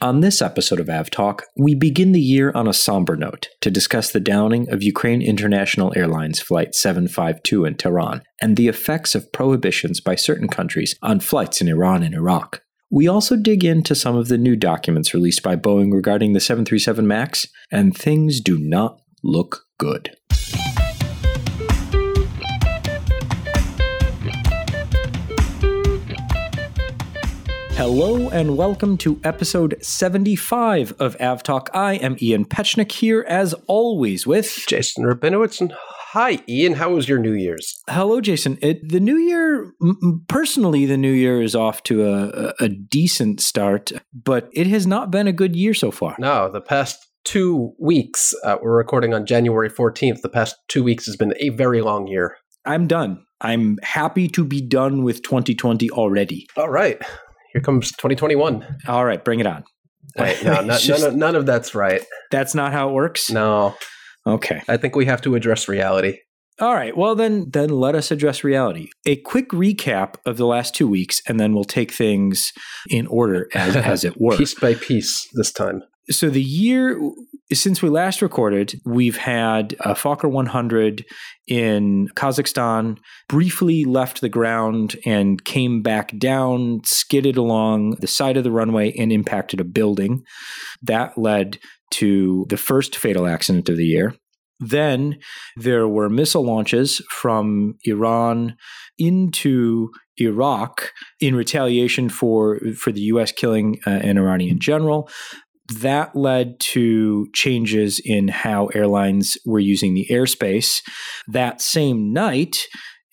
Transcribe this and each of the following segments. On this episode of AvTalk, we begin the year on a somber note to discuss the downing of Ukraine International Airlines Flight 752 in Tehran and the effects of prohibitions by certain countries on flights in Iran and Iraq. We also dig into some of the new documents released by Boeing regarding the 737 MAX, and things do not look good. Hello and welcome to episode 75 of AvTalk. I am Ian Pechnik, here as always with Jason Rabinowitz. And hi, Ian. How was your New Year's? Hello, Jason. The New Year, personally, the New Year is off to a decent start, but it has not been a good year so far. No, the past 2 weeks, we're recording on January 14th. The past 2 weeks has been a very long year. I'm done. I'm happy to be done with 2020 already. All right. Here comes 2021. All right, bring it on. Wait, no, none of that's right. That's not how it works? No. Okay. I think we have to address reality. All right, well then let us address reality. A quick recap of the last 2 weeks, and then we'll take things in order as it were. Piece by piece this time. So the year, since we last recorded, we've had a Fokker 100 in Kazakhstan, briefly left the ground and came back down, skidded along the side of the runway and impacted a building. That led to the first fatal accident of the year. Then there were missile launches from Iran into Iraq in retaliation for the U.S. killing an Iranian general. That led to changes in how airlines were using the airspace. That same night,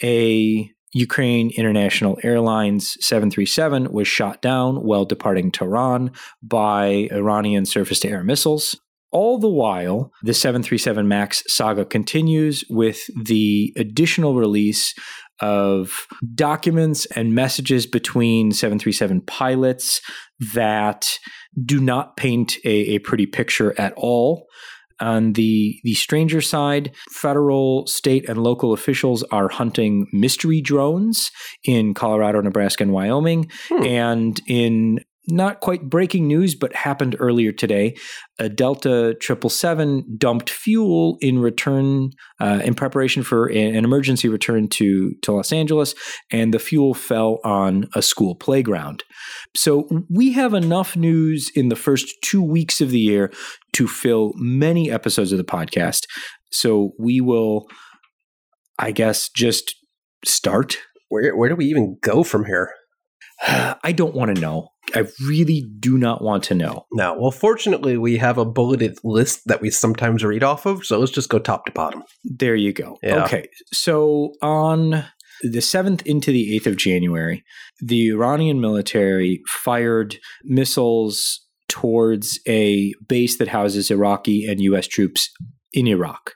a Ukraine International Airlines 737 was shot down while departing Tehran by Iranian surface-to-air missiles. All the while, the 737 MAX saga continues with the additional release of documents and messages between 737 pilots that do not paint a pretty picture at all. On the stranger side, federal, state, and local officials are hunting mystery drones in Colorado, Nebraska, and Wyoming. And in not quite breaking news, but happened earlier today, a Delta 777 dumped fuel in preparation for an emergency return to Los Angeles, and the fuel fell on a school playground. So we have enough news in the first 2 weeks of the year to fill many episodes of the podcast. So we will, I guess, just start. Where do we even go from here? I don't want to know. I really do not want to know. No. Well, fortunately, we have a bulleted list that we sometimes read off of. So let's just go top to bottom. There you go. Yeah. Okay. So on the 7th into the 8th of January, the Iranian military fired missiles towards a base that houses Iraqi and U.S. troops in Iraq.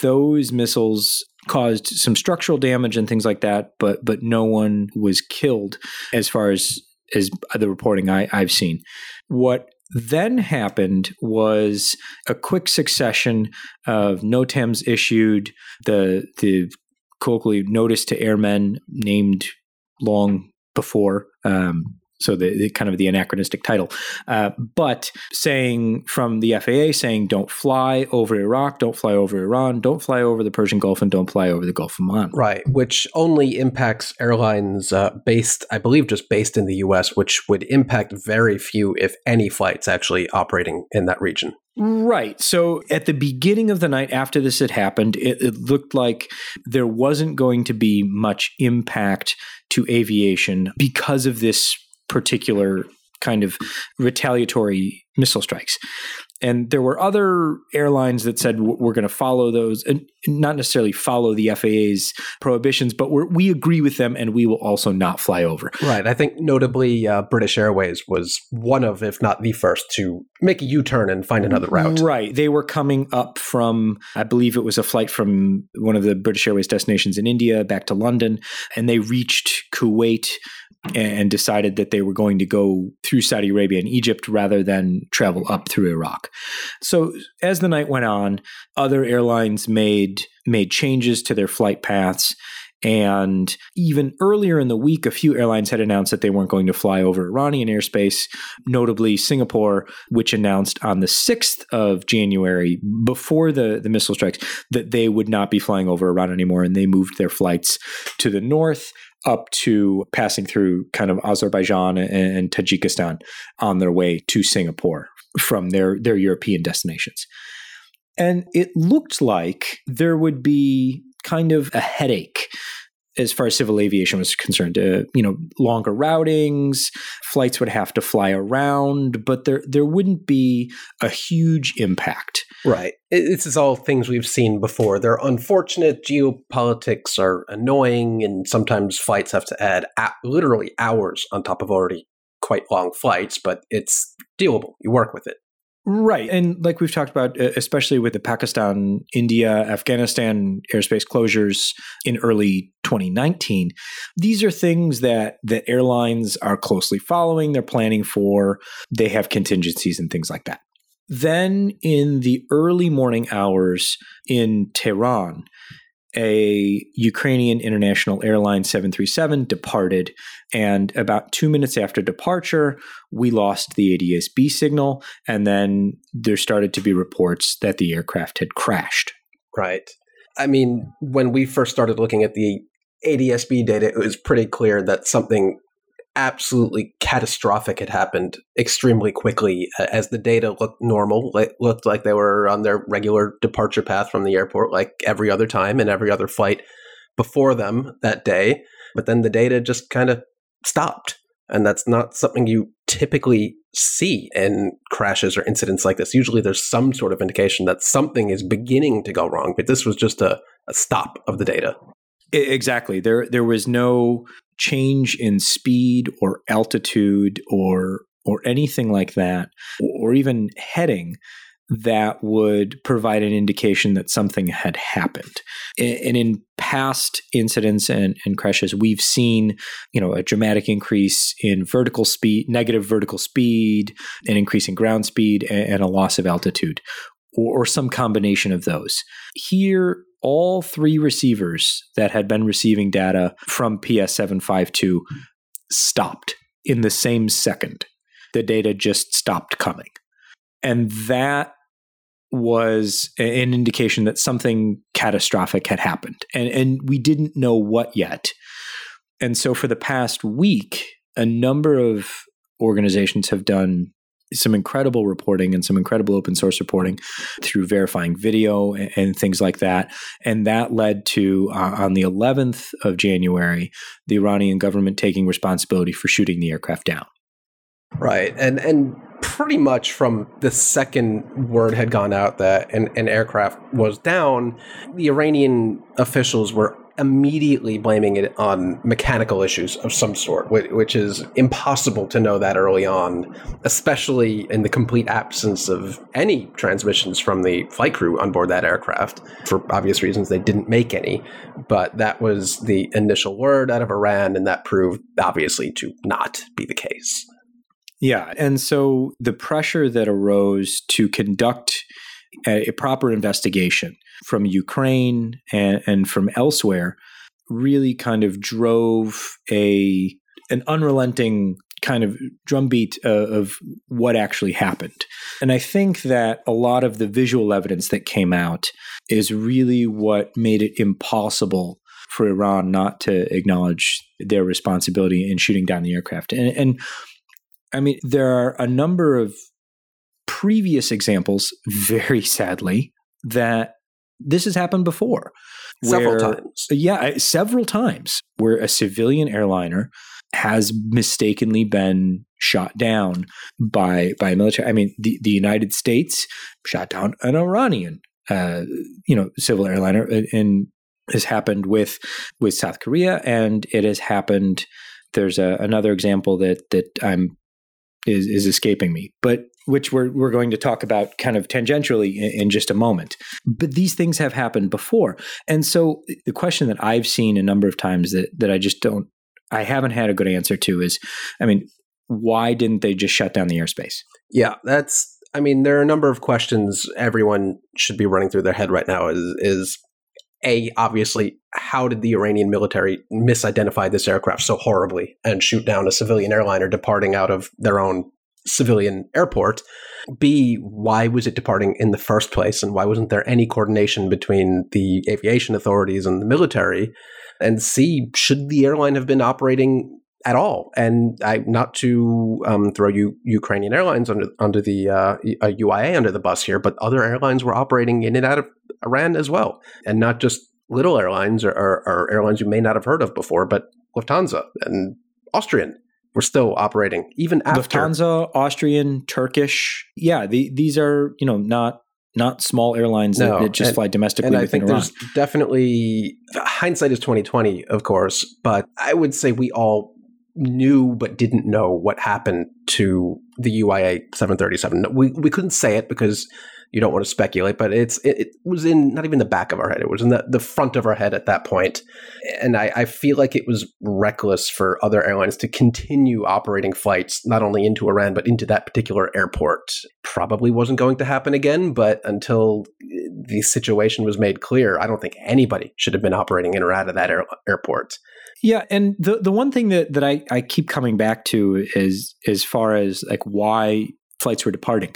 Those missiles caused some structural damage and things like that, but no one was killed as far as the reporting I've seen. What then happened was a quick succession of NOTAMs issued, the colloquially notice to airmen named long before, so the kind of the anachronistic title, but saying from the FAA saying don't fly over Iraq, don't fly over Iran, don't fly over the Persian Gulf, and don't fly over the Gulf of Oman. Right, which only impacts airlines based in the U.S., which would impact very few, if any, flights actually operating in that region. Right. So at the beginning of the night after this had happened, it looked like there wasn't going to be much impact to aviation because of this particular kind of retaliatory missile strikes. And there were other airlines that said, we're going to follow those, and not necessarily follow the FAA's prohibitions, but we agree with them and we will also not fly over. Right. I think notably British Airways was one of, if not the first, to make a U-turn and find another route. Right. They were coming up from, I believe it was a flight from one of the British Airways destinations in India back to London, and they reached Kuwait and decided that they were going to go through Saudi Arabia and Egypt rather than travel up through Iraq. So as the night went on, other airlines made changes to their flight paths, And even earlier in the week, a few airlines had announced that they weren't going to fly over Iranian airspace, notably Singapore, which announced on the 6th of January, before the missile strikes, that they would not be flying over Iran anymore. And they moved their flights to the north, up to passing through kind of Azerbaijan and Tajikistan on their way to Singapore from their European destinations. And it looked like there would be kind of a headache as far as civil aviation was concerned. Longer routings, flights would have to fly around, but there wouldn't be a huge impact. Right. This is all things we've seen before. They're unfortunate. Geopolitics are annoying, and sometimes flights have to add literally hours on top of already quite long flights, but it's dealable. You work with it. Right. And like we've talked about, especially with the Pakistan, India, Afghanistan airspace closures in early 2019, these are things that airlines are closely following, they're planning for, they have contingencies and things like that. Then in the early morning hours in Tehran, a Ukrainian International Airlines 737 departed, and about 2 minutes after departure, we lost the ADS-B signal, and then there started to be reports that the aircraft had crashed. Right. I mean, when we first started looking at the ADS-B data, it was pretty clear that something absolutely catastrophic had happened extremely quickly, as the data looked normal. It looked like they were on their regular departure path from the airport like every other time and every other flight before them that day. But then the data just kind of stopped. And that's not something you typically see in crashes or incidents like this. Usually there's some sort of indication that something is beginning to go wrong, but this was just a stop of the data. Exactly. There was no change in speed or altitude or anything like that, or even heading that would provide an indication that something had happened. And in past incidents and crashes, we've seen, a dramatic increase in vertical speed, negative vertical speed, an increase in ground speed, and a loss of altitude, or some combination of those. Here, all three receivers that had been receiving data from PS752 stopped in the same second. The data just stopped coming. And that was an indication that something catastrophic had happened. And we didn't know what yet. And so for the past week, a number of organizations have done some incredible reporting and some incredible open source reporting through verifying video and things like that. And that led to, on the 11th of January, the Iranian government taking responsibility for shooting the aircraft down. Right. And pretty much from the second word had gone out that an aircraft was down, the Iranian officials were immediately blaming it on mechanical issues of some sort, which is impossible to know that early on, especially in the complete absence of any transmissions from the flight crew on board that aircraft. For obvious reasons, they didn't make any, but that was the initial word out of Iran, and that proved obviously to not be the case. Yeah, and so the pressure that arose to conduct a proper investigation from Ukraine and from elsewhere really kind of drove an unrelenting kind of drumbeat of what actually happened. And I think that a lot of the visual evidence that came out is really what made it impossible for Iran not to acknowledge their responsibility in shooting down the aircraft. And I mean, there are a number of previous examples, very sadly, that this has happened before. Several times. Yeah, several times where a civilian airliner has mistakenly been shot down by a military. I mean, the United States shot down an Iranian, civil airliner, and has happened with South Korea, and it has happened. There's another example that is escaping me, but which we're going to talk about kind of tangentially in just a moment. But these things have happened before. And so the question that I've seen a number of times that I just haven't had a good answer to is, I mean, why didn't they just shut down the airspace? Yeah, there are a number of questions everyone should be running through their head right now is A, obviously, how did the Iranian military misidentify this aircraft so horribly and shoot down a civilian airliner departing out of their own civilian airport? B, why was it departing in the first place? And why wasn't there any coordination between the aviation authorities and the military? And C, should the airline have been operating at all? And not to throw Ukrainian Airlines under the UIA under the bus here, but other airlines were operating in and out of Iran as well. And not just little airlines or airlines you may not have heard of before, but Lufthansa and Austrian were still operating even after. Lufthansa, Austrian, Turkish. Yeah, these are, you know, not small airlines that just fly domestically within Iran. And I think there's definitely, hindsight is 20/20, of course, but I would say we all knew but didn't know what happened to the UIA 737. We couldn't say it because you don't want to speculate, but it was in not even the back of our head. It was in the front of our head at that point. And I feel like it was reckless for other airlines to continue operating flights, not only into Iran, but into that particular airport. Probably wasn't going to happen again, but until the situation was made clear, I don't think anybody should have been operating in or out of that airport. Yeah. And the one thing that I keep coming back to is as far as like why flights were departing.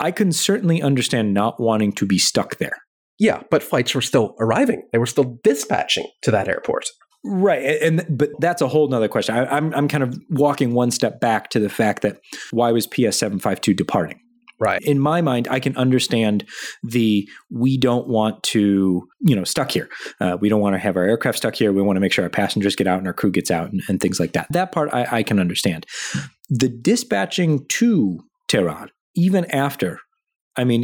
I can certainly understand not wanting to be stuck there. Yeah, but flights were still arriving. They were still dispatching to that airport. Right. But that's a whole nother question. I'm kind of walking one step back to the fact that why was PS752 departing? Right. In my mind, I can understand we don't want to, stuck here. We don't want to have our aircraft stuck here. We want to make sure our passengers get out and our crew gets out and things like that. That part I can understand. The dispatching to Tehran, even after, and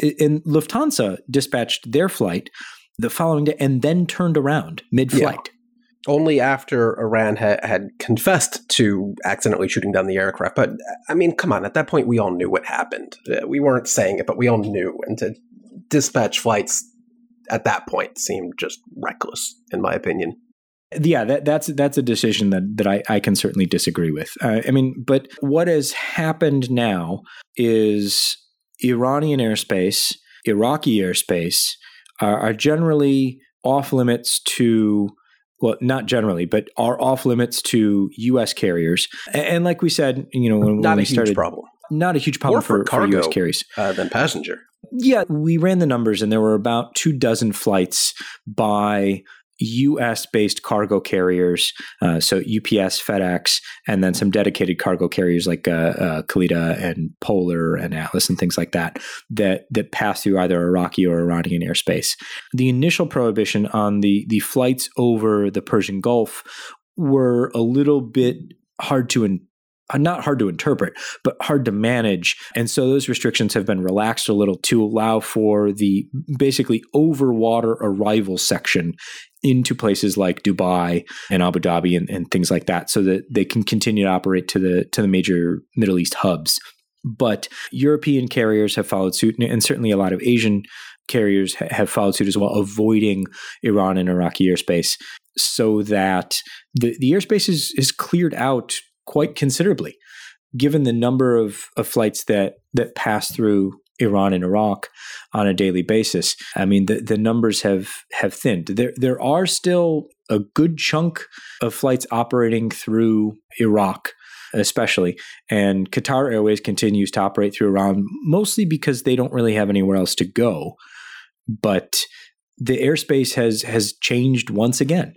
Lufthansa dispatched their flight the following day and then turned around mid-flight. Yeah. Only after Iran had confessed to accidentally shooting down the aircraft. But, come on, at that point, we all knew what happened. We weren't saying it, but we all knew. And to dispatch flights at that point seemed just reckless, in my opinion. Yeah, that's a decision that I can certainly disagree with. But what has happened now is Iranian airspace, Iraqi airspace are generally off limits to, well, not generally, but are off limits to U.S. carriers. And like we said, when we started, not a huge problem or for cargo, for U.S. carriers than passenger. Yeah, we ran the numbers, and there were about 24 flights by U.S.-based cargo carriers, so UPS, FedEx, and then some dedicated cargo carriers like Kalita and Polar and Atlas and things like that pass through either Iraqi or Iranian airspace. The initial prohibition on the flights over the Persian Gulf were a little bit not hard to interpret, but hard to manage. And so those restrictions have been relaxed a little to allow for the basically overwater arrival section into places like Dubai and Abu Dhabi and things like that, so that they can continue to operate to the major Middle East hubs. But European carriers have followed suit, and certainly a lot of Asian carriers have followed suit as well, avoiding Iran and Iraqi airspace so that the airspace is cleared out quite considerably, given the number of flights that pass through Iran and Iraq on a daily basis. The numbers have thinned. There are still a good chunk of flights operating through Iraq, especially. And Qatar Airways continues to operate through Iran, mostly because they don't really have anywhere else to go. But the airspace has changed once again,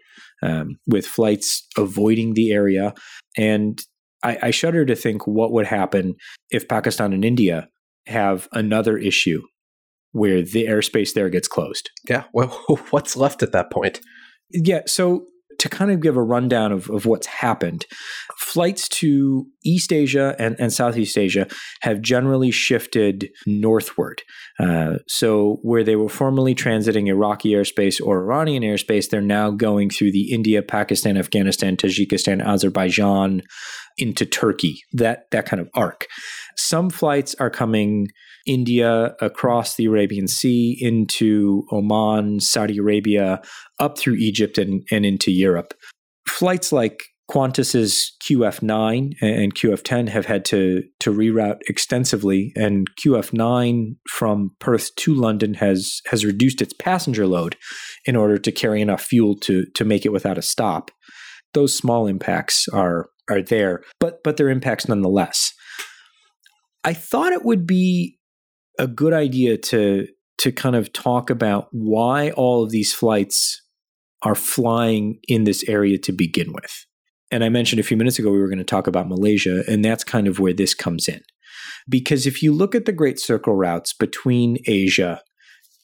with flights avoiding the area. And I shudder to think what would happen if Pakistan and India have another issue where the airspace there gets closed. Yeah. Well, what's left at that point? Yeah. So to kind of give a rundown of what's happened, flights to East Asia and Southeast Asia have generally shifted northward. So where they were formerly transiting Iraqi airspace or Iranian airspace, they're now going through the India, Pakistan, Afghanistan, Tajikistan, Azerbaijan, into Turkey, that kind of arc. Some flights are coming India, across the Arabian Sea, into Oman, Saudi Arabia, up through Egypt and into Europe. Flights like Qantas's QF9 and QF10 have had to reroute extensively, and QF9 from Perth to London has reduced its passenger load in order to carry enough fuel to make it without a stop. Those small impacts are there, but they're impacts nonetheless. I thought it would be a good idea to kind of talk about why all of these flights are flying in this area to begin with. And I mentioned a few minutes ago we were going to talk about Malaysia, and that's kind of where this comes in. Because if you look at the Great Circle routes between Asia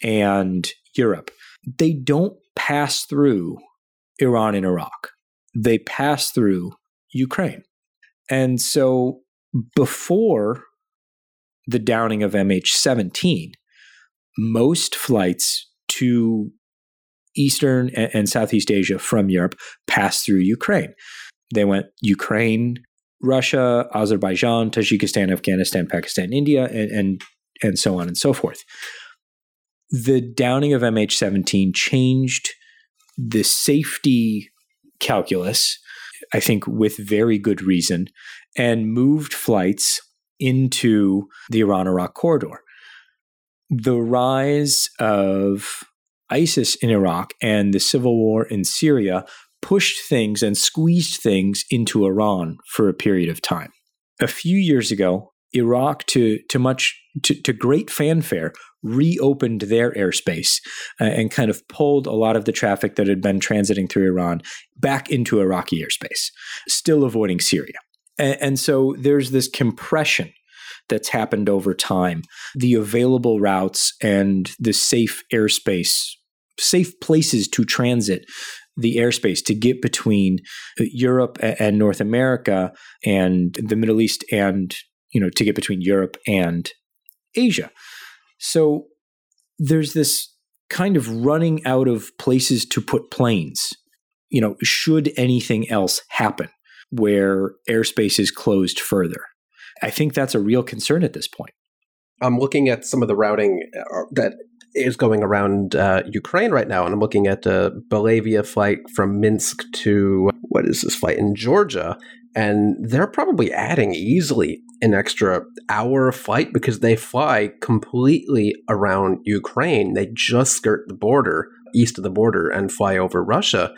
and Europe, they don't pass through Iran and Iraq. They pass through Ukraine. And so before the downing of MH17, most flights to Eastern and Southeast Asia from Europe passed through Ukraine. They went Ukraine, Russia, Azerbaijan, Tajikistan, Afghanistan, Pakistan, India, and so on and so forth. The downing of MH17 changed the safety calculus, I think with very good reason, and moved flights into the Iran-Iraq corridor. The rise of ISIS in Iraq and the civil war in Syria pushed things and squeezed things into Iran for a period of time. A few years ago, Iraq, to great fanfare, reopened their airspace and kind of pulled a lot of the traffic that had been transiting through Iran back into Iraqi airspace, still avoiding Syria. And so there's this compression that's happened over time. The available routes and the safe airspace, safe places to transit the airspace to get between Europe and North America and the Middle East and, you know, to get between Europe and Asia. So there's this kind of running out of places to put planes, you know, should anything else happen where airspace is closed further. I think that's a real concern at this point. I'm looking at some of the routing that is going around Ukraine right now, and I'm looking at a Belavia flight from Minsk to, what is this flight in Georgia? And they're probably adding easily an extra hour of flight because they fly completely around Ukraine. They just skirt the border, east of the border, and fly over Russia.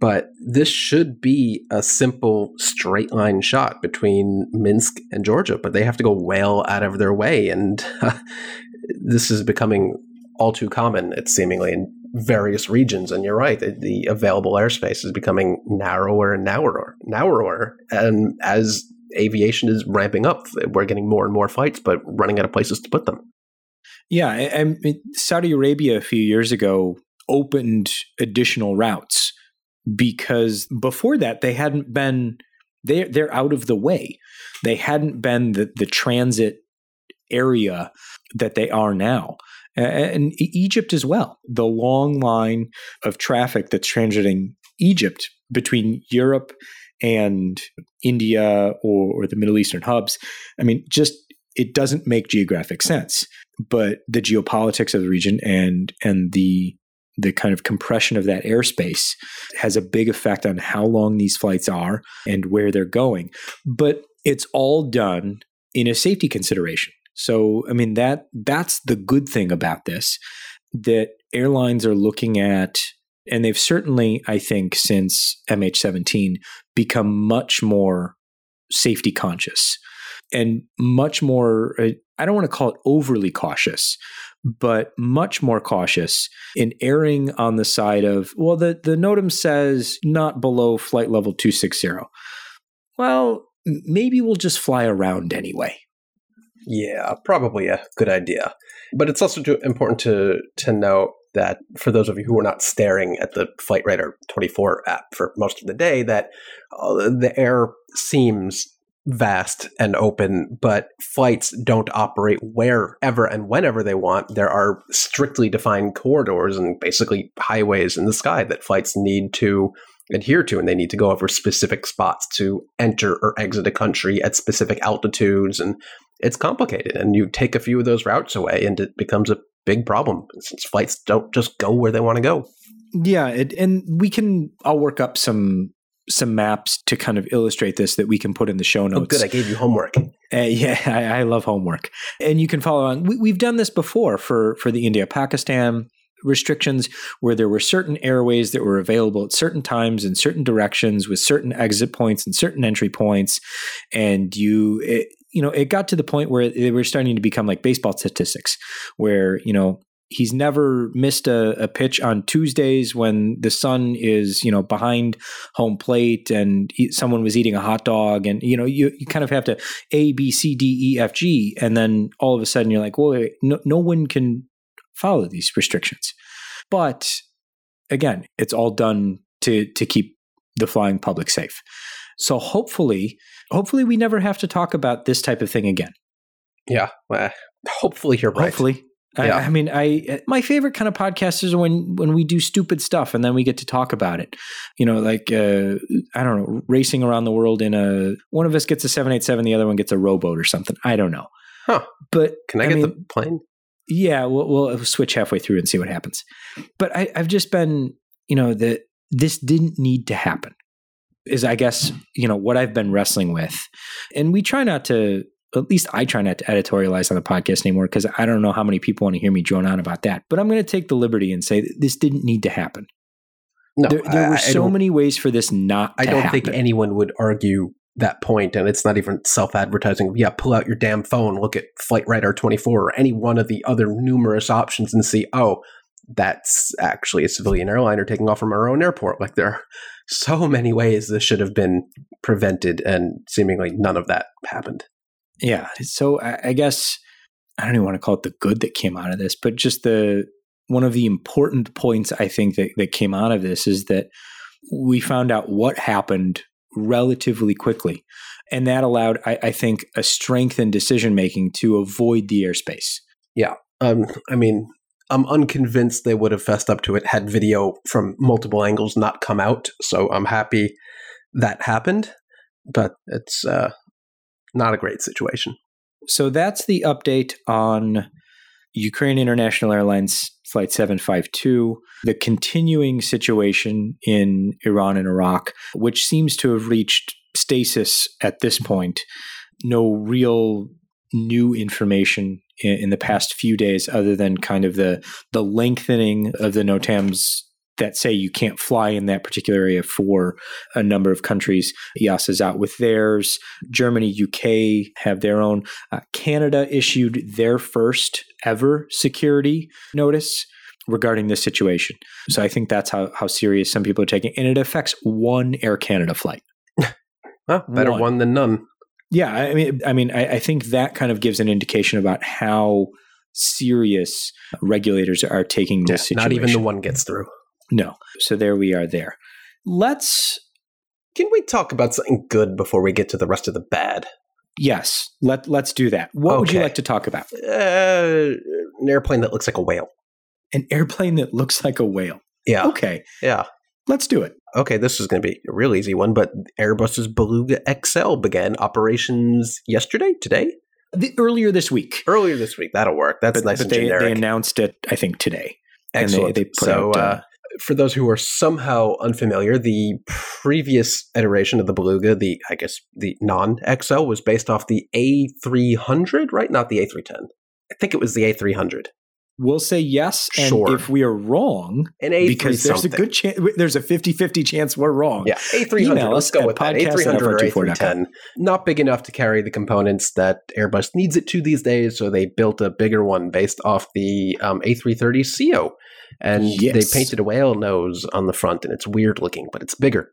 But this should be a simple straight line shot between Minsk and Georgia, but they have to go well out of their way. And this is becoming all too common, it's seemingly, in various regions. And you're right, the available airspace is becoming narrower and narrower. And as aviation is ramping up, we're getting more and more flights, but running out of places to put them. Yeah, and Saudi Arabia a few years ago opened additional routes, because before that, they hadn't been, they're out of the way. They hadn't been the transit area that they are now. And Egypt as well. The long line of traffic that's transiting Egypt between Europe and India or the Middle Eastern hubs, I mean, just it doesn't make geographic sense. But the geopolitics of the region and the kind of compression of that airspace has a big effect on how long these flights are and where they're going. But it's all done in a safety consideration. So, I mean, that's the good thing about this, that airlines are looking at, and they've certainly, I think, since MH17, become much more safety conscious and much more, I don't want to call it overly cautious, but much more cautious in erring on the side of, well, the NOTAM says not below flight level 260. Well, maybe we'll just fly around anyway. Yeah, probably a good idea. But it's also important to note that for those of you who are not staring at the Flight Radar 24 app for most of the day, that the air seems vast and open, but flights don't operate wherever and whenever they want. There are strictly defined corridors and basically highways in the sky that flights need to adhere to, and they need to go over specific spots to enter or exit a country at specific altitudes, and it's complicated. And you take a few of those routes away, and it becomes a big problem since flights don't just go where they want to go. Yeah, and we can. I'll work up some some maps to kind of illustrate this that we can put in the show notes. Oh, good. I gave you homework. Yeah, I love homework. And you can follow along. We've done this before for the India-Pakistan restrictions, where there were certain airways that were available at certain times in certain directions with certain exit points and certain entry points. And it got to the point where they were starting to become like baseball statistics, where, you know, he's never missed a pitch on Tuesdays when the sun is, you know, behind home plate and someone was eating a hot dog. And, you know, you kind of have to A, B, C, D, E, F, G. And then all of a sudden you're like, well, no one can follow these restrictions. But again, it's all done to keep the flying public safe. So hopefully we never have to talk about this type of thing again. Yeah. Hopefully you're right. Hopefully. Yeah. I mean, my favorite kind of podcast is when we do stupid stuff and then we get to talk about it. You know, like, I don't know, racing around the world one of us gets a 787, the other one gets a rowboat or something. I don't know. Huh. But the plane? Yeah, we'll switch halfway through and see what happens. But I've just been, you know, that this didn't need to happen is, I guess, you know, what I've been wrestling with. And we try not to, at least I try not to editorialize on the podcast anymore, because I don't know how many people want to hear me drone on about that. But I'm going to take the liberty and say this didn't need to happen. No, there were so many ways for this not to happen. I don't think anyone would argue that point, and it's not even self-advertising. Yeah, pull out your damn phone, look at Flight Radar 24 or any one of the other numerous options and see, oh, that's actually a civilian airliner taking off from our own airport. Like, there are so many ways this should have been prevented, and seemingly none of that happened. Yeah. So I guess I don't even want to call it the good that came out of this, but just one of the important points I think that came out of this is that we found out what happened relatively quickly. And that allowed, I think, a strength in decision-making to avoid the airspace. Yeah. I mean, I'm unconvinced they would have fessed up to it had video from multiple angles not come out. So I'm happy that happened, but it's not a great situation. So that's the update on Ukraine International Airlines Flight 752, the continuing situation in Iran and Iraq, which seems to have reached stasis at this point. No real new information in the past few days other than kind of the lengthening of the NOTAMs that say you can't fly in that particular area for a number of countries. EASA's out with theirs. Germany, UK have their own. Canada issued their first ever security notice regarding this situation. So I think that's how serious some people are taking it. And it affects one Air Canada flight. Well, better one than none. Yeah. I mean, I think that kind of gives an indication about how serious regulators are taking this situation. Not even the one gets through. No. So there we are there. Can we talk about something good before we get to the rest of the bad? Yes. Let's do that. What would you like to talk about? An airplane that looks like a whale. An airplane that looks like a whale. Yeah. Okay. Yeah. Let's do it. Okay. This is going to be a real easy one, but Airbus's Beluga XL began operations today? Earlier this week. Earlier this week. That'll work. That's nice and generic. They announced it, I think, today. Excellent. And they put out... for those who are somehow unfamiliar, the previous iteration of the Beluga, the non-XL, was based off the A300, right? Not the A310. I think it was the A300. We'll say yes, and sure. If we are wrong, because there's a good chance, there's a 50-50 chance we're wrong. Yeah, A300, let's go with that. A300 or A310. Not big enough to carry the components that Airbus needs it to these days, so they built a bigger one based off the A330ceo. And They painted a whale nose on the front, and it's weird looking, but it's bigger.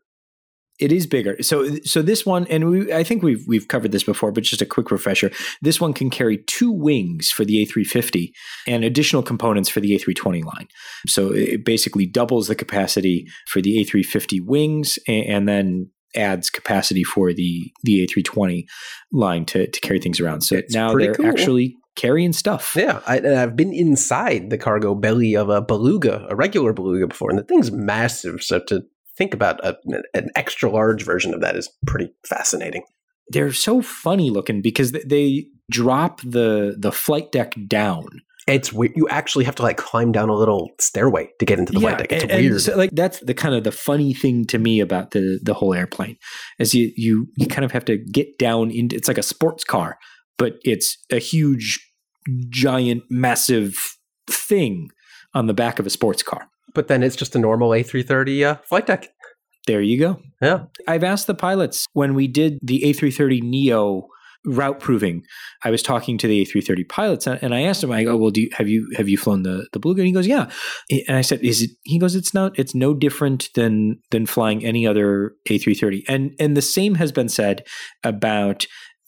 It is bigger. So this one, and I think we've covered this before, but just a quick refresher. This one can carry two wings for the A350 and additional components for the A320 line. So it basically doubles the capacity for the A350 wings and then adds capacity for the A320 line to carry things around. So it's now they're actually carrying stuff. Yeah. I've been inside the cargo belly of a Beluga, a regular Beluga before, and the thing's massive. So to think about an extra large version of that is pretty fascinating. They're so funny looking because they drop the flight deck down. It's weird. You actually have to like climb down a little stairway to get into the flight deck. It's weird. So, like, that's the kind of the funny thing to me about the whole airplane is you kind of have to get down into. It's like a sports car, but it's a huge, giant, massive thing on the back of a sports car. But then it's just a normal A330 flight deck. There you go. Yeah. I've asked the pilots when we did the A330 Neo route proving, I was talking to the A330 pilots and I asked him, I go, well, have you flown the Bluegood? He goes, yeah. And I said, it's no different than flying any other A330. And the same has been said about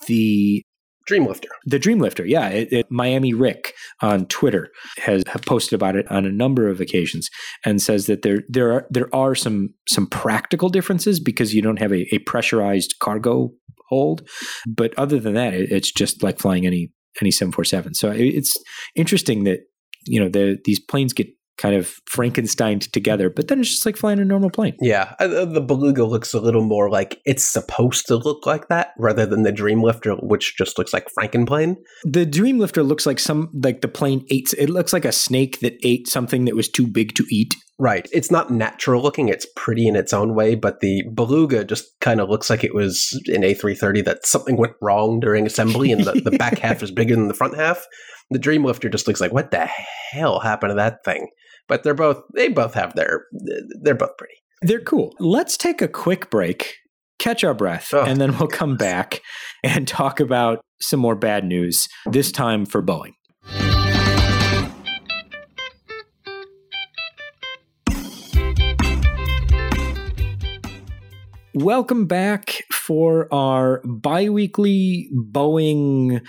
the Dreamlifter. The Dreamlifter, yeah. Miami Rick on Twitter have posted about it on a number of occasions and says that there are some practical differences because you don't have a pressurized cargo hold. But other than that, it's just like flying any 747. So it's interesting that, you know, these planes get kind of Frankensteined together, but then it's just like flying a normal plane. Yeah. The Beluga looks a little more like it's supposed to look like that rather than the Dreamlifter, which just looks like Frankenplane. The Dreamlifter looks like the plane ate. It looks like a snake that ate something that was too big to eat. Right. It's not natural looking. It's pretty in its own way, but the Beluga just kind of looks like it was an A330 that something went wrong during assembly and the back half is bigger than the front half. The Dreamlifter just looks like, what the hell happened to that thing? But they're both pretty. They're cool. Let's take a quick break, catch our breath, and then we'll come back and talk about some more bad news, this time for Boeing. Welcome back for our bi-weekly Boeing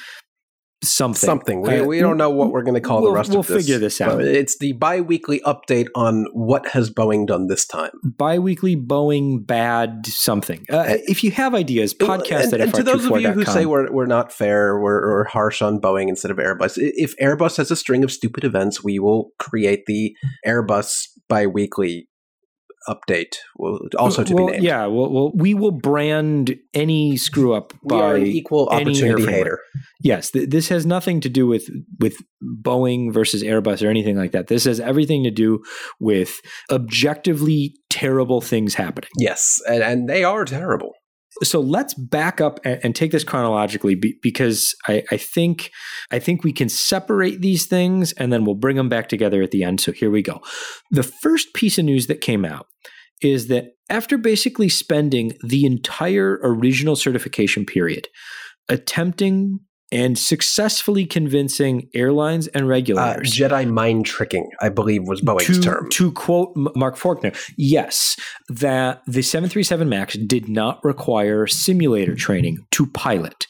something. We don't know what we're going to call the rest of this. We'll figure this out. But it's the bi-weekly update on what has Boeing done this time. Bi-weekly Boeing bad something. If you have ideas, podcast at FR24.com. And to those of you who say we're not fair, we're harsh on Boeing instead of Airbus, if Airbus has a string of stupid events, we will create the Airbus bi-weekly update, be named. Yeah, we will brand any screw up by we are an equal opportunity hater. Yes, this has nothing to do with Boeing versus Airbus or anything like that. This has everything to do with objectively terrible things happening. Yes, and they are terrible. So let's back up and take this chronologically because I think we can separate these things and then we'll bring them back together at the end. So here we go. The first piece of news that came out is that after basically spending the entire original certification period attempting and successfully convincing airlines and regulators. Jedi mind tricking, I believe, was Boeing's term. To quote Mark Faulkner, yes, that the 737 MAX did not require simulator training to pilot.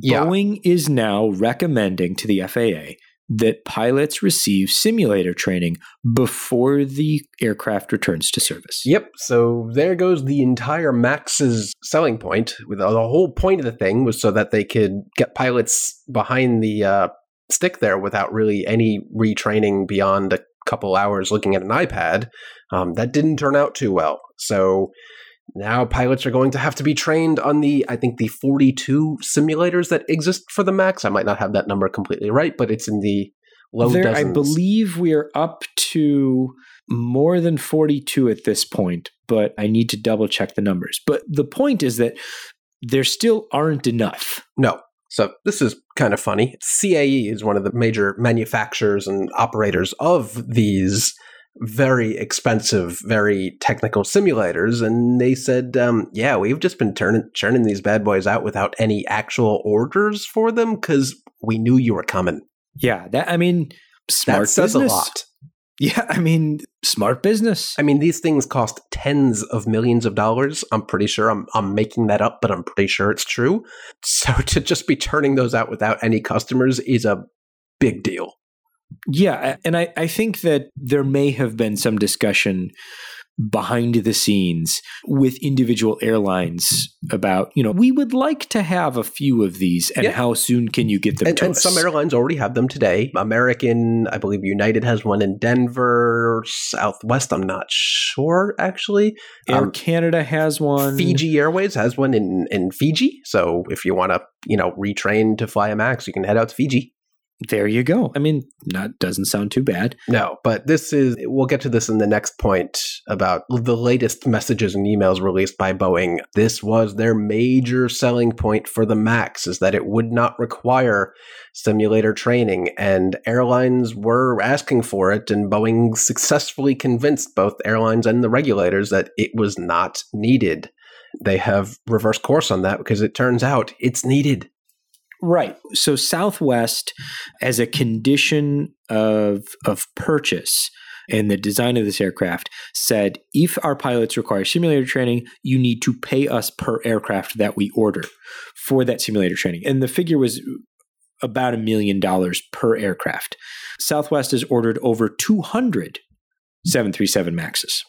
Yeah. Boeing is now recommending to the FAA that pilots receive simulator training before the aircraft returns to service. Yep. So there goes the entire MAX's selling point. The whole point of the thing was so that they could get pilots behind the stick there without really any retraining beyond a couple hours looking at an iPad. That didn't turn out too well. So now pilots are going to have to be trained on the 42 simulators that exist for the MAX. I might not have that number completely right, but it's in the low dozens. I believe we are up to more than 42 at this point, but I need to double check the numbers. But the point is that there still aren't enough. No. So this is kind of funny. CAE is one of the major manufacturers and operators of these very expensive, very technical simulators. And they said, we've just been churning these bad boys out without any actual orders for them because we knew you were coming. Yeah. Smart business. That says a lot. Yeah. Smart business. These things cost tens of millions of dollars. I'm pretty sure I'm making that up, but I'm pretty sure it's true. So to just be turning those out without any customers is a big deal. Yeah. And I think that there may have been some discussion behind the scenes with individual airlines about, we would like to have a few of these and how soon can you get them to us? And some airlines already have them today. American, I believe United has one in Denver, Southwest, I'm not sure actually. Air Canada has one. Fiji Airways has one in Fiji. So if you want to, retrain to fly a MAX, you can head out to Fiji. there you go. I mean, that doesn't sound too bad. No, but this is, we'll get to this in the next point about the latest messages and emails released by Boeing. This was their major selling point for the MAX, is that it would not require simulator training, and airlines were asking for it, and Boeing successfully convinced both airlines and the regulators that it was not needed. They have reversed course on that because it turns out it's needed. Right. So Southwest, as a condition of purchase and the design of this aircraft, said, if our pilots require simulator training, you need to pay us per aircraft that we order for that simulator training. And the figure was about $1 million per aircraft. Southwest has ordered over 200 737 MAXs.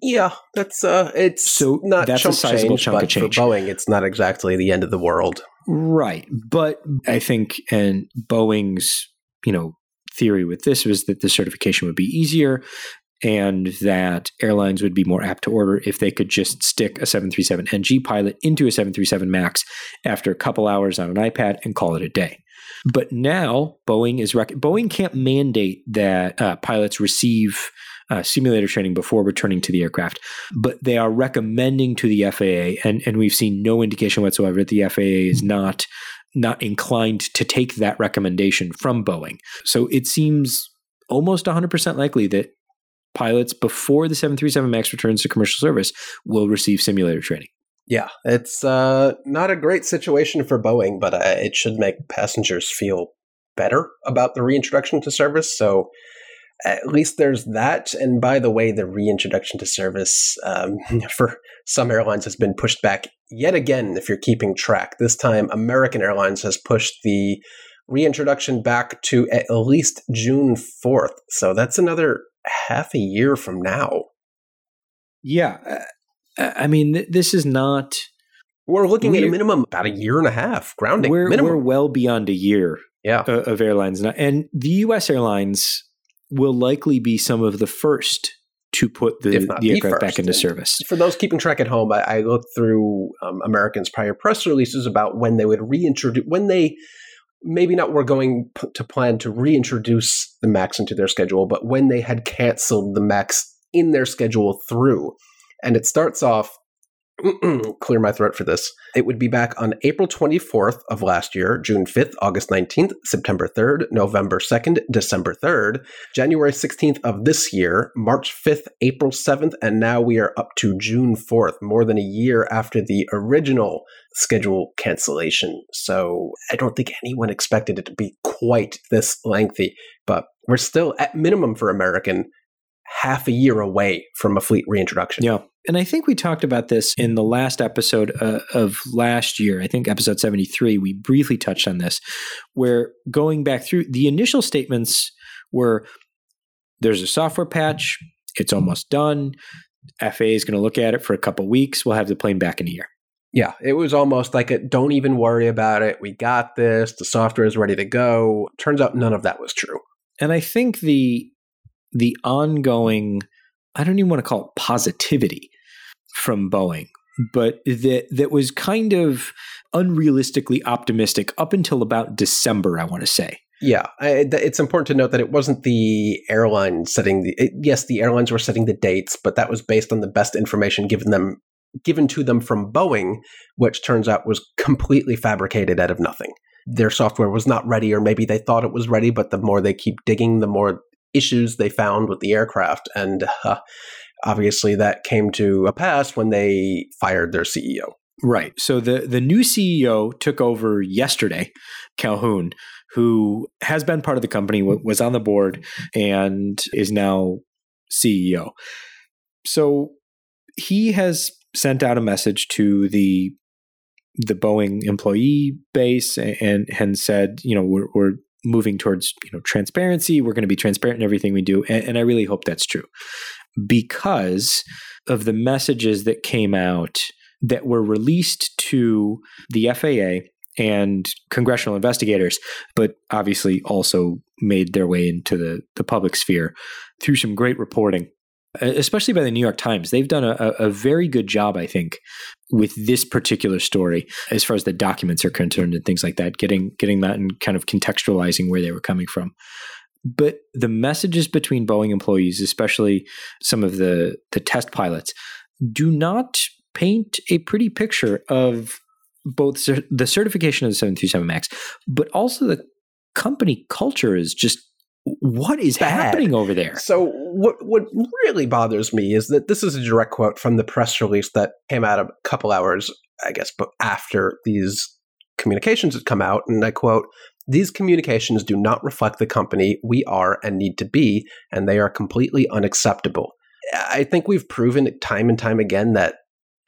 Yeah, that's it's so not that's chunk a sizable change, chunk but of change. For Boeing, it's not exactly the end of the world. Right. But I think, and Boeing's, you know, theory with this was that the certification would be easier and that airlines would be more apt to order if they could just stick a 737 NG pilot into a 737 MAX after a couple hours on an iPad and call it a day. But now Boeing is Boeing can't mandate that pilots receive simulator training before returning to the aircraft, but they are recommending to the FAA, and we've seen no indication whatsoever that the FAA is not inclined to take that recommendation from Boeing. So it seems almost 100% likely that pilots before the 737 MAX returns to commercial service will receive simulator training. Yeah, it's not a great situation for Boeing, but it should make passengers feel better about the reintroduction to service. So at least there's that. And by the way, the reintroduction to service for some airlines has been pushed back yet again, if you're keeping track. This time, American Airlines has pushed the reintroduction back to at least June 4th. So that's another half a year from now. Yeah. I mean, this is not... We're looking at a minimum about a year and a half grounding. We're well beyond a year of airlines now. And the U.S. airlines will likely be some of the first to put the aircraft back into service. For those keeping track at home, I looked through American's prior press releases about when they would reintroduce, when they maybe not were going to plan to reintroduce the MAX into their schedule, but when they had canceled the MAX in their schedule through. And it starts off, clear my throat for this, it would be back on April 24th of last year, June 5th, August 19th, September 3rd, November 2nd, December 3rd, January 16th of this year, March 5th, April 7th, and now we are up to June 4th, more than a year after the original schedule cancellation. So I don't think anyone expected it to be quite this lengthy, but we're still at minimum for American half a year away from a fleet reintroduction. Yeah. And I think we talked about this in the last episode of last year, I think episode 73, we briefly touched on this, where going back through the initial statements were, there's a software patch, it's almost done, FAA is going to look at it for a couple of weeks, we'll have the plane back in a year. Yeah, it was almost like, don't even worry about it, we got this, the software is ready to go. Turns out none of that was true. And I think the ongoing, I don't even want to call it positivity from Boeing, but that was kind of unrealistically optimistic up until about December, I want to say. Yeah. It's important to note that it wasn't the airline setting yes, the airlines were setting the dates, but that was based on the best information given to them from Boeing, which turns out was completely fabricated out of nothing. Their software was not ready, or maybe they thought it was ready, but the more they keep digging, the more issues they found with the aircraft. And obviously that came to a pass when they fired their CEO. Right. So the new CEO took over yesterday, Calhoun, who has been part of the company, was on the board, and is now CEO. So he has sent out a message to the Boeing employee base and said, you know, we're moving towards, you know, transparency. We're going to be transparent in everything we do. And I really hope that's true, because of the messages that came out that were released to the FAA and congressional investigators, but obviously also made their way into the public sphere through some great reporting especially by the New York Times. They've done a very good job, I think, with this particular story, as far as the documents are concerned and things like that, getting that and kind of contextualizing where they were coming from. But the messages between Boeing employees, especially some of the test pilots, do not paint a pretty picture of both the certification of the 737 MAX, but also the company culture is just, what is happening over there? So what really bothers me is that this is a direct quote from the press release that came out a couple hours, I guess, but after these communications had come out. And I quote, "These communications do not reflect the company we are and need to be, and they are completely unacceptable." I think we've proven time and time again that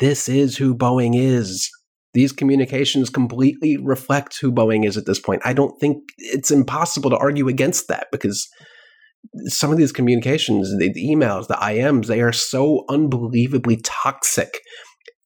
this is who Boeing is. These communications completely reflect who Boeing is at this point. I don't think it's impossible to argue against that, because some of these communications, the emails, the IMs, they are so unbelievably toxic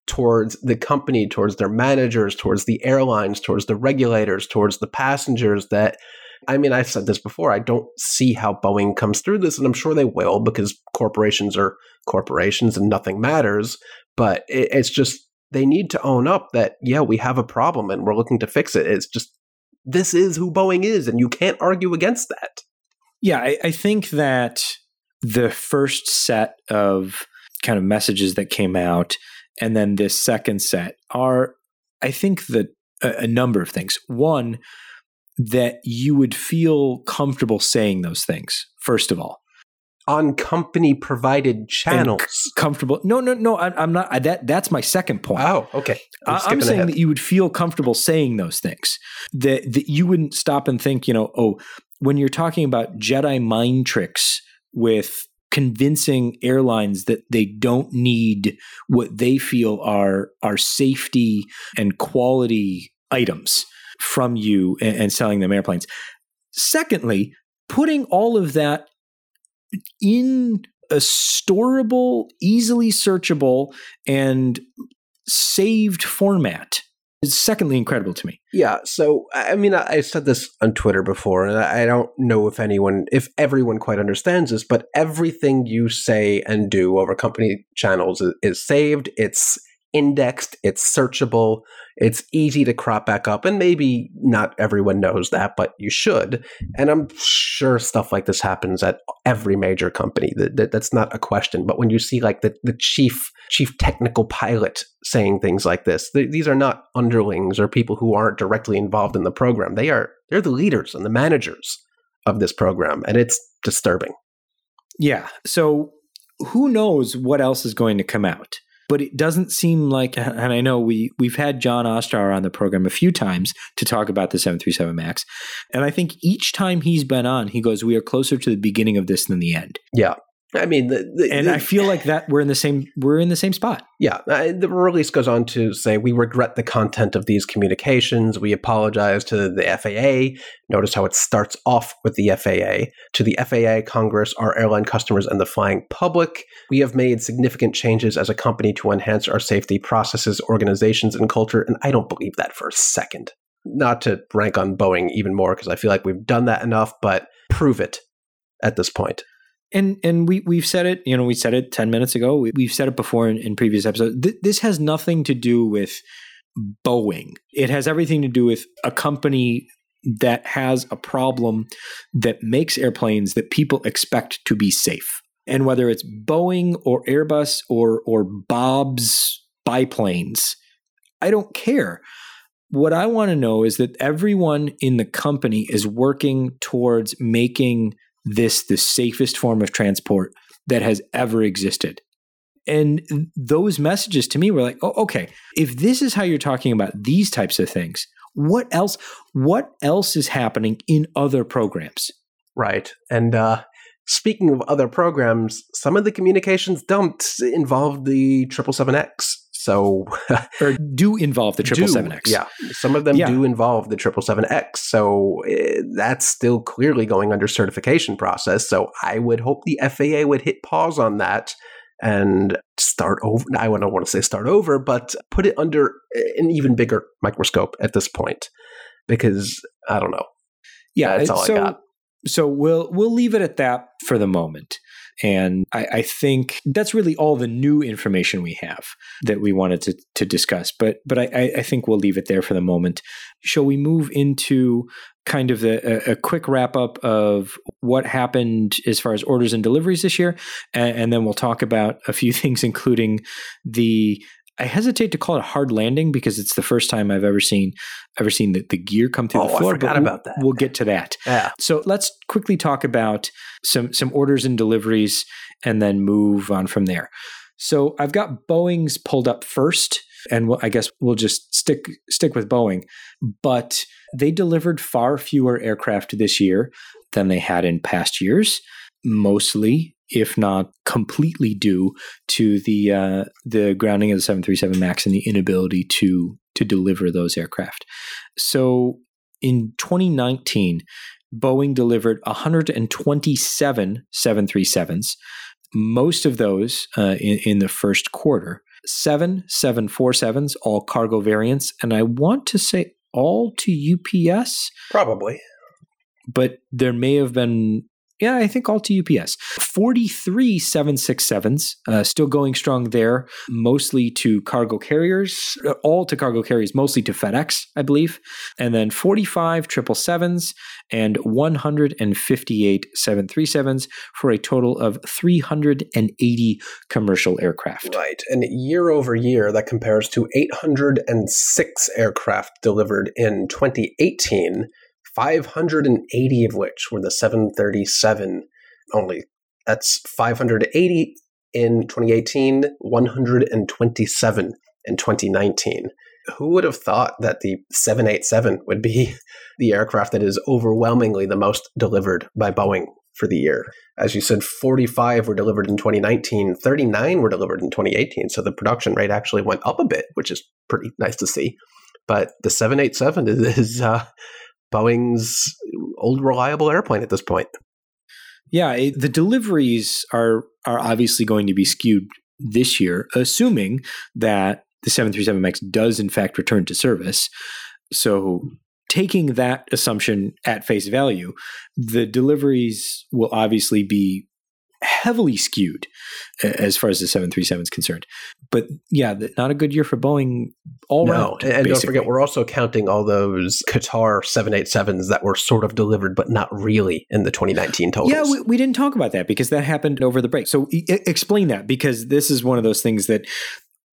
towards the company, towards their managers, towards the airlines, towards the regulators, towards the passengers that, I mean, I've said this before, I don't see how Boeing comes through this, and I'm sure they will, because corporations are corporations and nothing matters, but it's just, they need to own up that, yeah, we have a problem and we're looking to fix it. It's just, this is who Boeing is, and you can't argue against that. Yeah, I think that the first set of kind of messages that came out and then this second set are, I think, a number of things. One, that you would feel comfortable saying those things, first of all. On company-provided channels. Comfortable. No, I'm not. That's my second point. Oh, okay. I'm saying that you would feel comfortable saying those things. That you wouldn't stop and think, when you're talking about Jedi mind tricks with convincing airlines that they don't need what they feel are safety and quality items from you and selling them airplanes. Secondly, putting all of that in a storable, easily searchable, and saved format is secondly incredible to me. Yeah. So, I mean, I said this on Twitter before, and I don't know if everyone quite understands this, but everything you say and do over company channels is saved. It's indexed. It's searchable. It's easy to crop back up. And maybe not everyone knows that, but you should. And I'm sure stuff like this happens at every major company. That's not a question. But when you see like the chief technical pilot saying things like this, these are not underlings or people who aren't directly involved in the program. They're the leaders and the managers of this program. And it's disturbing. Yeah. So who knows what else is going to come out? But it doesn't seem like, and I know we've had John Ostrower on the program a few times to talk about the 737 MAX. And I think each time he's been on, he goes, we are closer to the beginning of this than the end. Yeah. I mean, I feel like that we're in the same spot. Yeah. The release goes on to say, we regret the content of these communications. We apologize to the FAA. Notice how it starts off with the FAA. To the FAA, Congress, our airline customers, and the flying public. We have made significant changes as a company to enhance our safety processes, organizations, and culture. And I don't believe that for a second. Not to rank on Boeing even more, because I feel like we've done that enough, but prove it at this point. And we've said it, we said it 10 minutes ago. We've said it before in previous episodes. This has nothing to do with Boeing. It has everything to do with a company that has a problem that makes airplanes that people expect to be safe. And whether it's Boeing or Airbus or Bob's biplanes, I don't care. What I want to know is that everyone in the company is working towards making this the safest form of transport that has ever existed. And those messages to me were like, oh, okay, if this is how you're talking about these types of things, what else is happening in other programs? Right. And speaking of other programs, some of the communications dumped involved the 777X. So, or do involve the 777X. Yeah. Some of them do involve the 777X. So that's still clearly going under certification process. So I would hope the FAA would hit pause on that and start over. I don't want to say start over, but put it under an even bigger microscope at this point, because I don't know. Yeah. That's all I got. So we'll leave it at that for the moment. And I think that's really all the new information we have that we wanted to discuss. But I think we'll leave it there for the moment. Shall we move into kind of a quick wrap up of what happened as far as orders and deliveries this year? And then we'll talk about a few things, including the... I hesitate to call it a hard landing because it's the first time I've ever seen the gear come through the floor. I forgot about that. We'll get to that. Yeah. So let's quickly talk about some orders and deliveries and then move on from there. So I've got Boeing's pulled up first, and I guess we'll just stick with Boeing. But they delivered far fewer aircraft this year than they had in past years, mostly, if not completely, due to the grounding of the 737 MAX and the inability to deliver those aircraft. So in 2019, Boeing delivered 127 737s, most of those in the first quarter, 7 747s, all cargo variants, and I want to say all to UPS. Probably. But there may have been... Yeah, I think all to UPS. 43 767s, still going strong there, mostly to cargo carriers, all to cargo carriers, mostly to FedEx, I believe. And then 45 777s and 158 737s for a total of 380 commercial aircraft. Right. And year over year, that compares to 806 aircraft delivered in 2018. 580 of which were the 737 only. That's 580 in 2018, 127 in 2019. Who would have thought that the 787 would be the aircraft that is overwhelmingly the most delivered by Boeing for the year? As you said, 45 were delivered in 2019, 39 were delivered in 2018. So the production rate actually went up a bit, which is pretty nice to see. But the 787 is Boeing's old reliable airplane at this point. Yeah, the deliveries are obviously going to be skewed this year, assuming that the 737 MAX does in fact return to service. So taking that assumption at face value, the deliveries will obviously be heavily skewed as far as the 737 is concerned. But yeah, not a good year for Boeing all around. And basically, Don't forget, we're also counting all those Qatar 787s that were sort of delivered, but not really in the 2019 totals. Yeah, we didn't talk about that because that happened over the break. So explain that, because this is one of those things that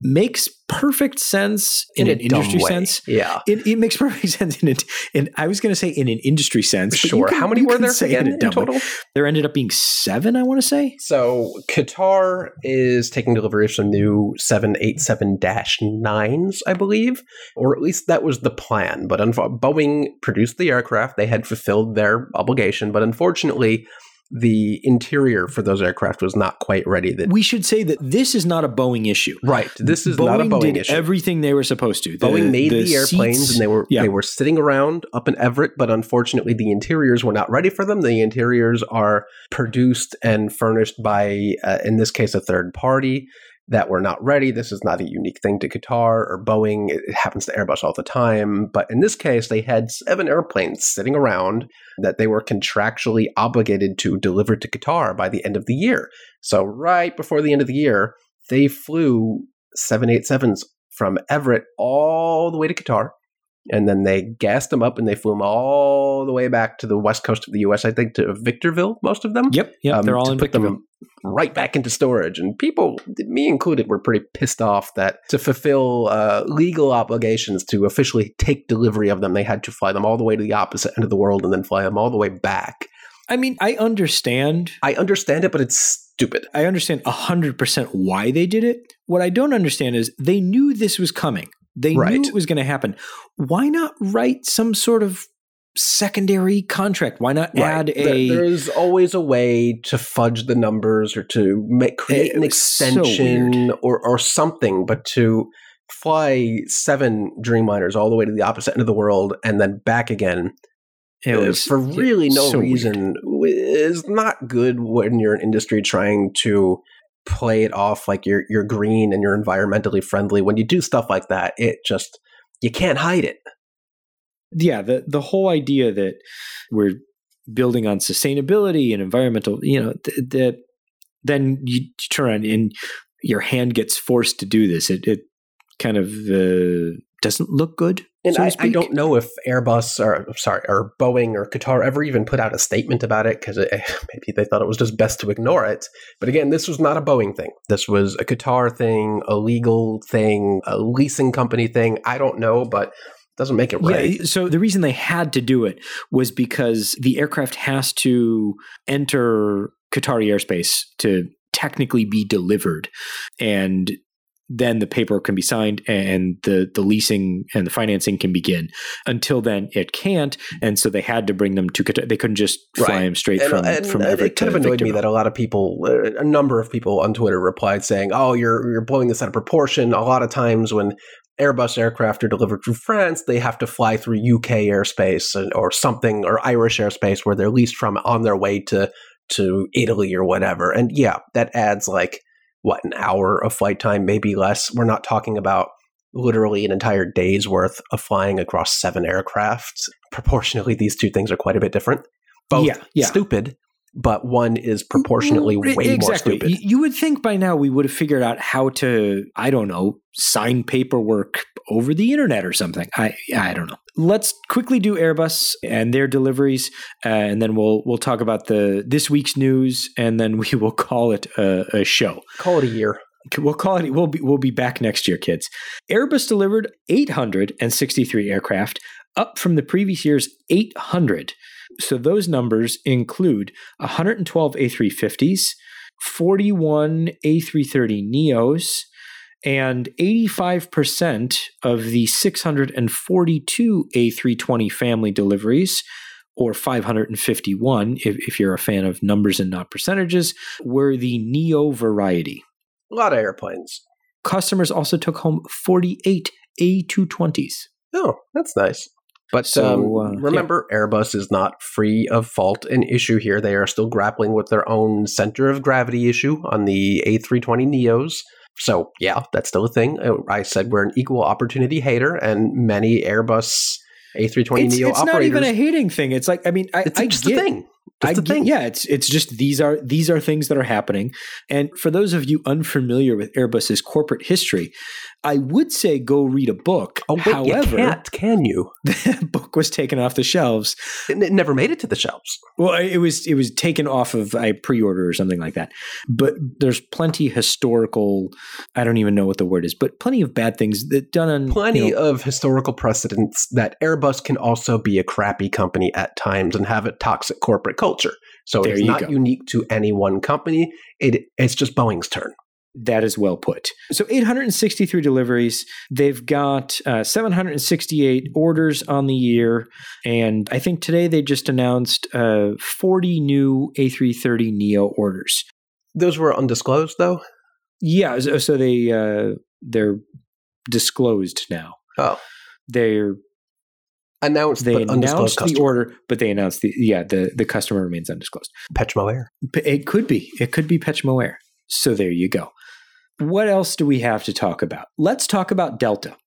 makes perfect sense in an industry sense. Yeah. It makes perfect sense in it. And I was going to say in an industry sense. Sure. How many were there again in total? There ended up being 7, I want to say. So Qatar is taking delivery of some new 787-9s, I believe, or at least that was the plan. But Boeing produced the aircraft. They had fulfilled their obligation. But unfortunately, the interior for those aircraft was not quite ready. We should say that this is not a Boeing issue. Right. This is not a Boeing issue. Boeing did everything they were supposed to. Boeing made the airplanes seats, and they were sitting around up in Everett, but unfortunately the interiors were not ready for them. The interiors are produced and furnished by, in this case, a third party that were not ready. This is not a unique thing to Qatar or Boeing. It happens to Airbus all the time. But in this case, they had 7 airplanes sitting around that they were contractually obligated to deliver to Qatar by the end of the year. So right before the end of the year, they flew 787s from Everett all the way to Qatar. And then they gassed them up and they flew them all the way back to the west coast of the U.S., I think, to Victorville, most of them. Yep, they're all in Victorville. Right back into storage. And people, me included, were pretty pissed off that to fulfill legal obligations to officially take delivery of them, they had to fly them all the way to the opposite end of the world and then fly them all the way back. I mean, I understand it, but it's stupid. I understand 100% why they did it. What I don't understand is they knew this was coming. They knew it was going to happen. Why not write some sort of secondary contract? Why not add a... There's always a way to fudge the numbers or to create an extension or something, but to fly 7 Dreamliners all the way to the opposite end of the world and then back again for really no reason is not good when you're an industry trying to play it off like you're green and you're environmentally friendly. When you do stuff like that, it just, you can't hide it. Yeah, the whole idea that we're building on sustainability and environmental, you know, that then you turn and your hand gets forced to do this. It kind of doesn't look good. And so I don't know if Airbus or Boeing or Qatar ever even put out a statement about it, because maybe they thought it was just best to ignore it. But again, this was not a Boeing thing. This was a Qatar thing, a legal thing, a leasing company thing. I don't know, but it doesn't make it right. Yeah, so the reason they had to do it was because the aircraft has to enter Qatari airspace to technically be delivered. And then the paper can be signed and the leasing and the financing can begin. Until then, it can't. And so they had to bring them to Qatar. They couldn't just fly them straight from Everett. It kind of annoyed me that a lot of people, a number of people on Twitter replied saying, oh, you're blowing this out of proportion. A lot of times when Airbus aircraft are delivered through France, they have to fly through UK airspace or something, or Irish airspace where they're leased from on their way to Italy or whatever. And yeah, that adds like, what, an hour of flight time, maybe less. We're not talking about literally an entire day's worth of flying across 7 aircraft. Proportionally, these two things are quite a bit different. Both stupid, but one is proportionately way more stupid. You would think by now we would have figured out how to, I don't know, sign paperwork over the internet or something. I don't know. Let's quickly do Airbus and their deliveries, and then we'll talk about this week's news, and then we will call it a show. Call it a year. We'll be back next year, kids. Airbus delivered 863 aircraft, up from the previous year's 800. So those numbers include 112 A350s, 41 A330 Neos, and 85% of the 642 A320 family deliveries, or 551, if you're a fan of numbers and not percentages, were the Neo variety. A lot of airplanes. Customers also took home 48 A220s. Oh, that's nice. But so, remember, Airbus is not free of fault and issue here. They are still grappling with their own center of gravity issue on the A320 Neos. So yeah, that's still a thing. I said we're an equal opportunity hater, and many Airbus A320 Neo operators. It's not even a hating thing. It's like, I mean, It's just a thing. Yeah, it's just these are things that are happening. And for those of you unfamiliar with Airbus's corporate history, I would say go read a book. Oh, wait, however, you can't, can you? The book was taken off the shelves. It never made it to the shelves. Well, it was taken off of a pre-order or something like that. But there's plenty historical, I don't even know what the word is, but plenty of bad things that done on of historical precedents that Airbus can also be a crappy company at times and have a toxic corporate culture. So it's not unique to any one company. It's just Boeing's turn. That is well put. So 863 deliveries. They've got 768 orders on the year. And I think today they just announced 40 new A330 Neo orders. Those were undisclosed though? Yeah. So they're disclosed now. Oh. They're announced, they announced the order, but they announced the customer remains undisclosed. Pechmo Air. It could be Pechmo Air. So there you go. What else do we have to talk about? Let's talk about Delta.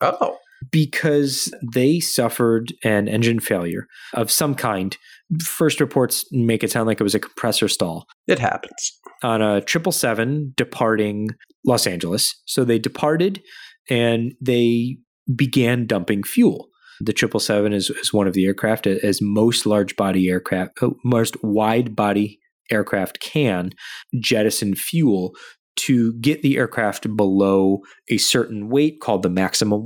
Oh. Because they suffered an engine failure of some kind. First reports make it sound like it was a compressor stall. It happens. On a 777 departing Los Angeles. So they departed and they began dumping fuel. The 777 is one of the aircraft, as most wide-body aircraft can jettison fuel to get the aircraft below a certain weight called the maximum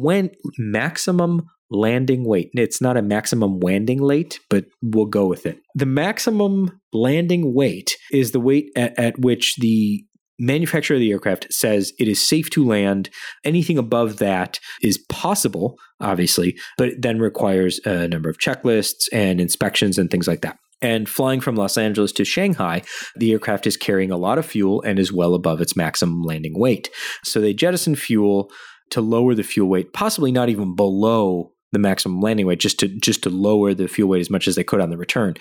landing weight. It's not a maximum landing weight, but we'll go with it. The maximum landing weight is the weight at which the manufacturer of the aircraft says it is safe to land. Anything above that is possible, obviously, but it then requires a number of checklists and inspections and things like that. And flying from Los Angeles to Shanghai, the aircraft is carrying a lot of fuel and is well above its maximum landing weight. So they jettison fuel to lower the fuel weight, possibly not even below the maximum landing weight, just to lower the fuel weight as much as they could on the return.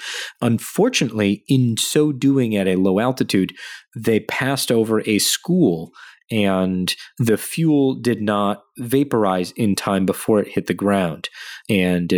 Unfortunately, in so doing at a low altitude, they passed over a school and the fuel did not vaporize in time before it hit the ground. And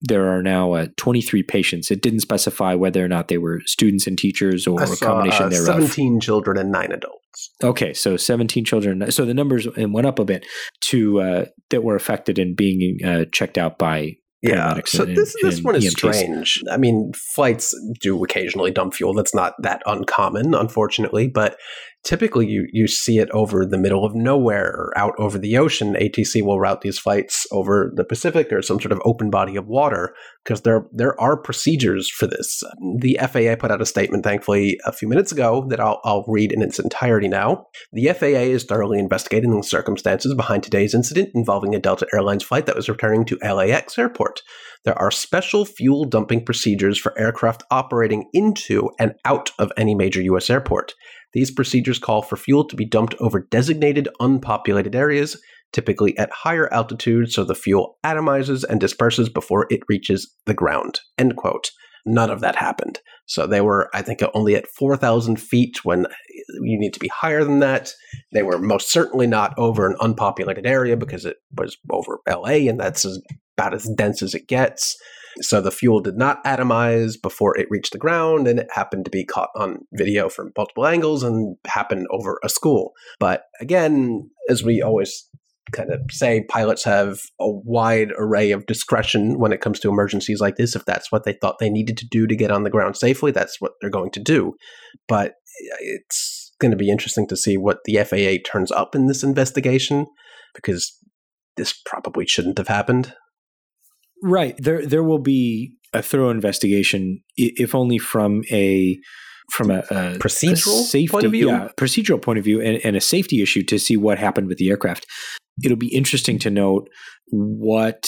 there are now 23 patients. It didn't specify whether or not they were students and teachers or a combination thereof. 17 children and 9 adults. Okay, so 17 children. So the numbers went up a bit to that were affected and being checked out by. Yeah, so this one is EMTs. Strange. I mean, flights do occasionally dump fuel. That's not that uncommon, unfortunately, but typically you see it over the middle of nowhere or out over the ocean. ATC will route these flights over the Pacific or some sort of open body of water because there are procedures for this. The FAA put out a statement, thankfully, a few minutes ago that I'll read in its entirety now. The FAA is thoroughly investigating the circumstances behind today's incident involving a Delta Airlines flight that was returning to LAX Airport. There are special fuel dumping procedures for aircraft operating into and out of any major U.S. airport. These procedures call for fuel to be dumped over designated unpopulated areas, typically at higher altitudes, so the fuel atomizes and disperses before it reaches the ground. End quote. None of that happened. So they were, I think, only at 4,000 feet when you need to be higher than that. They were most certainly not over an unpopulated area because it was over LA, and that's about as dense as it gets. So the fuel did not atomize before it reached the ground, and it happened to be caught on video from multiple angles and happened over a school. But again, as we always kind of say, pilots have a wide array of discretion when it comes to emergencies like this. If that's what they thought they needed to do to get on the ground safely, that's what they're going to do. But it's going to be interesting to see what the FAA turns up in this investigation, because this probably shouldn't have happened. Right. There will be a thorough investigation, if only from a procedural safety point of view, procedural point of view, and a safety issue to see what happened with the aircraft. It'll be interesting to note what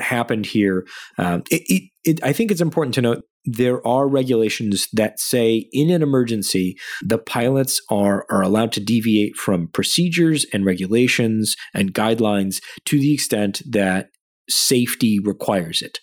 happened here. I think it's important to note there are regulations that say in an emergency, the pilots are allowed to deviate from procedures and regulations and guidelines to the extent that safety requires it.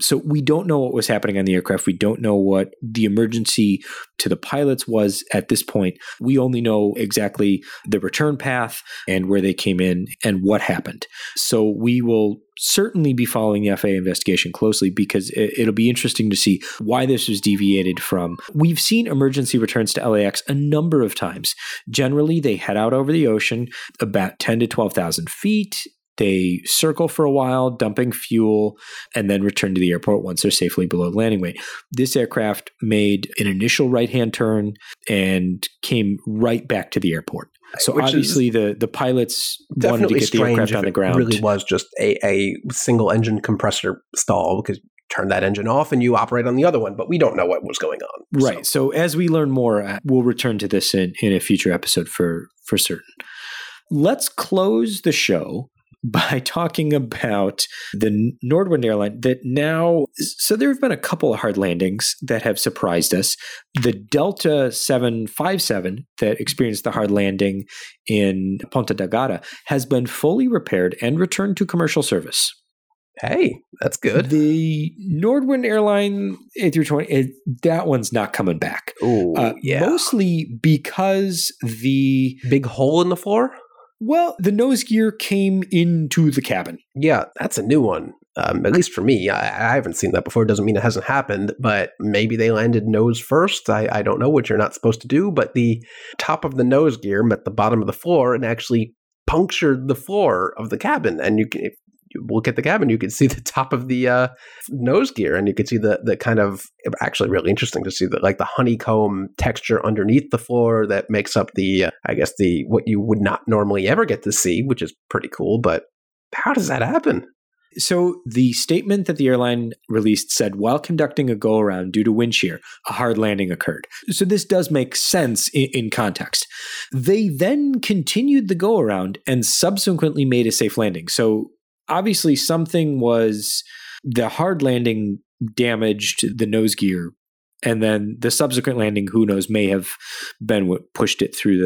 So we don't know what was happening on the aircraft. We don't know what the emergency to the pilots was at this point. We only know exactly the return path and where they came in and what happened. So we will certainly be following the FAA investigation closely because it'll be interesting to see why this was deviated from. We've seen emergency returns to LAX a number of times. Generally, they head out over the ocean about 10 to 12,000 feet. They circle for a while, dumping fuel, and then return to the airport once they're safely below landing weight. This aircraft made an initial right-hand turn and came right back to the airport. So which obviously the pilots wanted to get the aircraft on the ground. It really was just a single-engine compressor stall because – turn that engine off and you operate on the other one, but we don't know what was going on. Right. So as we learn more, we'll return to this in a future episode for certain. Let's close the show by talking about the Nordwind airline that now – so there have been a couple of hard landings that have surprised us. The Delta 757 that experienced the hard landing in Ponta Delgada has been fully repaired and returned to commercial service. Hey, that's good. The Nordwind airline A320, that one's not coming back. Ooh, yeah. Mostly because the big hole in the floor? Well, the nose gear came into the cabin. Yeah, that's a new one. At least for me, I haven't seen that before. It doesn't mean it hasn't happened, but maybe they landed nose first. I don't know what you're not supposed to do, but the top of the nose gear met the bottom of the floor and actually punctured the floor of the cabin. And you can look at the cabin, you could see the top of the nose gear, and you could see the kind of actually really interesting to see that like the honeycomb texture underneath the floor that makes up the I guess what you would not normally ever get to see, which is pretty cool. But how does that happen? So the statement that the airline released said, while conducting a go-around due to wind shear, a hard landing occurred. So this does make sense in context. They then continued the go-around and subsequently made a safe landing. So obviously, something was the hard landing damaged the nose gear, and then the subsequent landing, who knows, may have been what pushed it through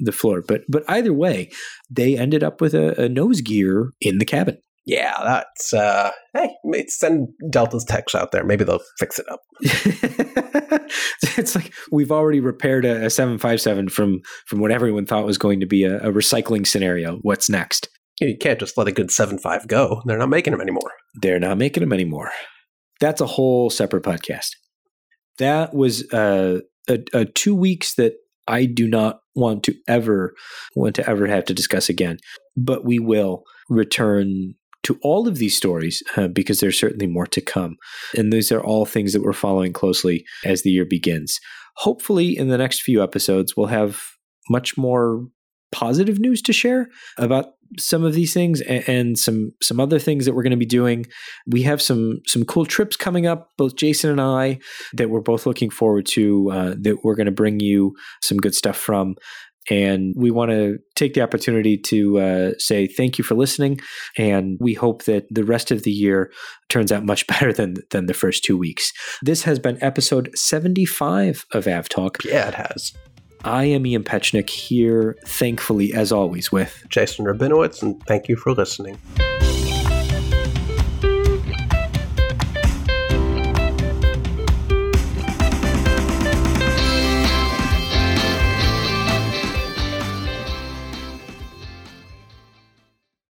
the floor. But either way, they ended up with a nose gear in the cabin. Yeah, that's hey, send Delta's techs out there. Maybe they'll fix it up. it's like we've already repaired a 757 from what everyone thought was going to be a recycling scenario. What's next? You can't just let a good 75 go. They're not making them anymore. That's a whole separate podcast. That was a 2 weeks that I do not want to ever have to discuss again. But we will return to all of these stories because there's certainly more to come. And these are all things that we're following closely as the year begins. Hopefully in the next few episodes, we'll have much more positive news to share about some of these things and some other things that we're going to be doing. We have some cool trips coming up, both Jason and I, that we're both looking forward to, that we're going to bring you some good stuff from. And we want to take the opportunity to say thank you for listening. And we hope that the rest of the year turns out much better than the first 2 weeks. This has been episode 75 of AvTalk. Yeah, it has. I am Ian Pechnik here, thankfully, as always, with Jason Rabinowitz, and thank you for listening.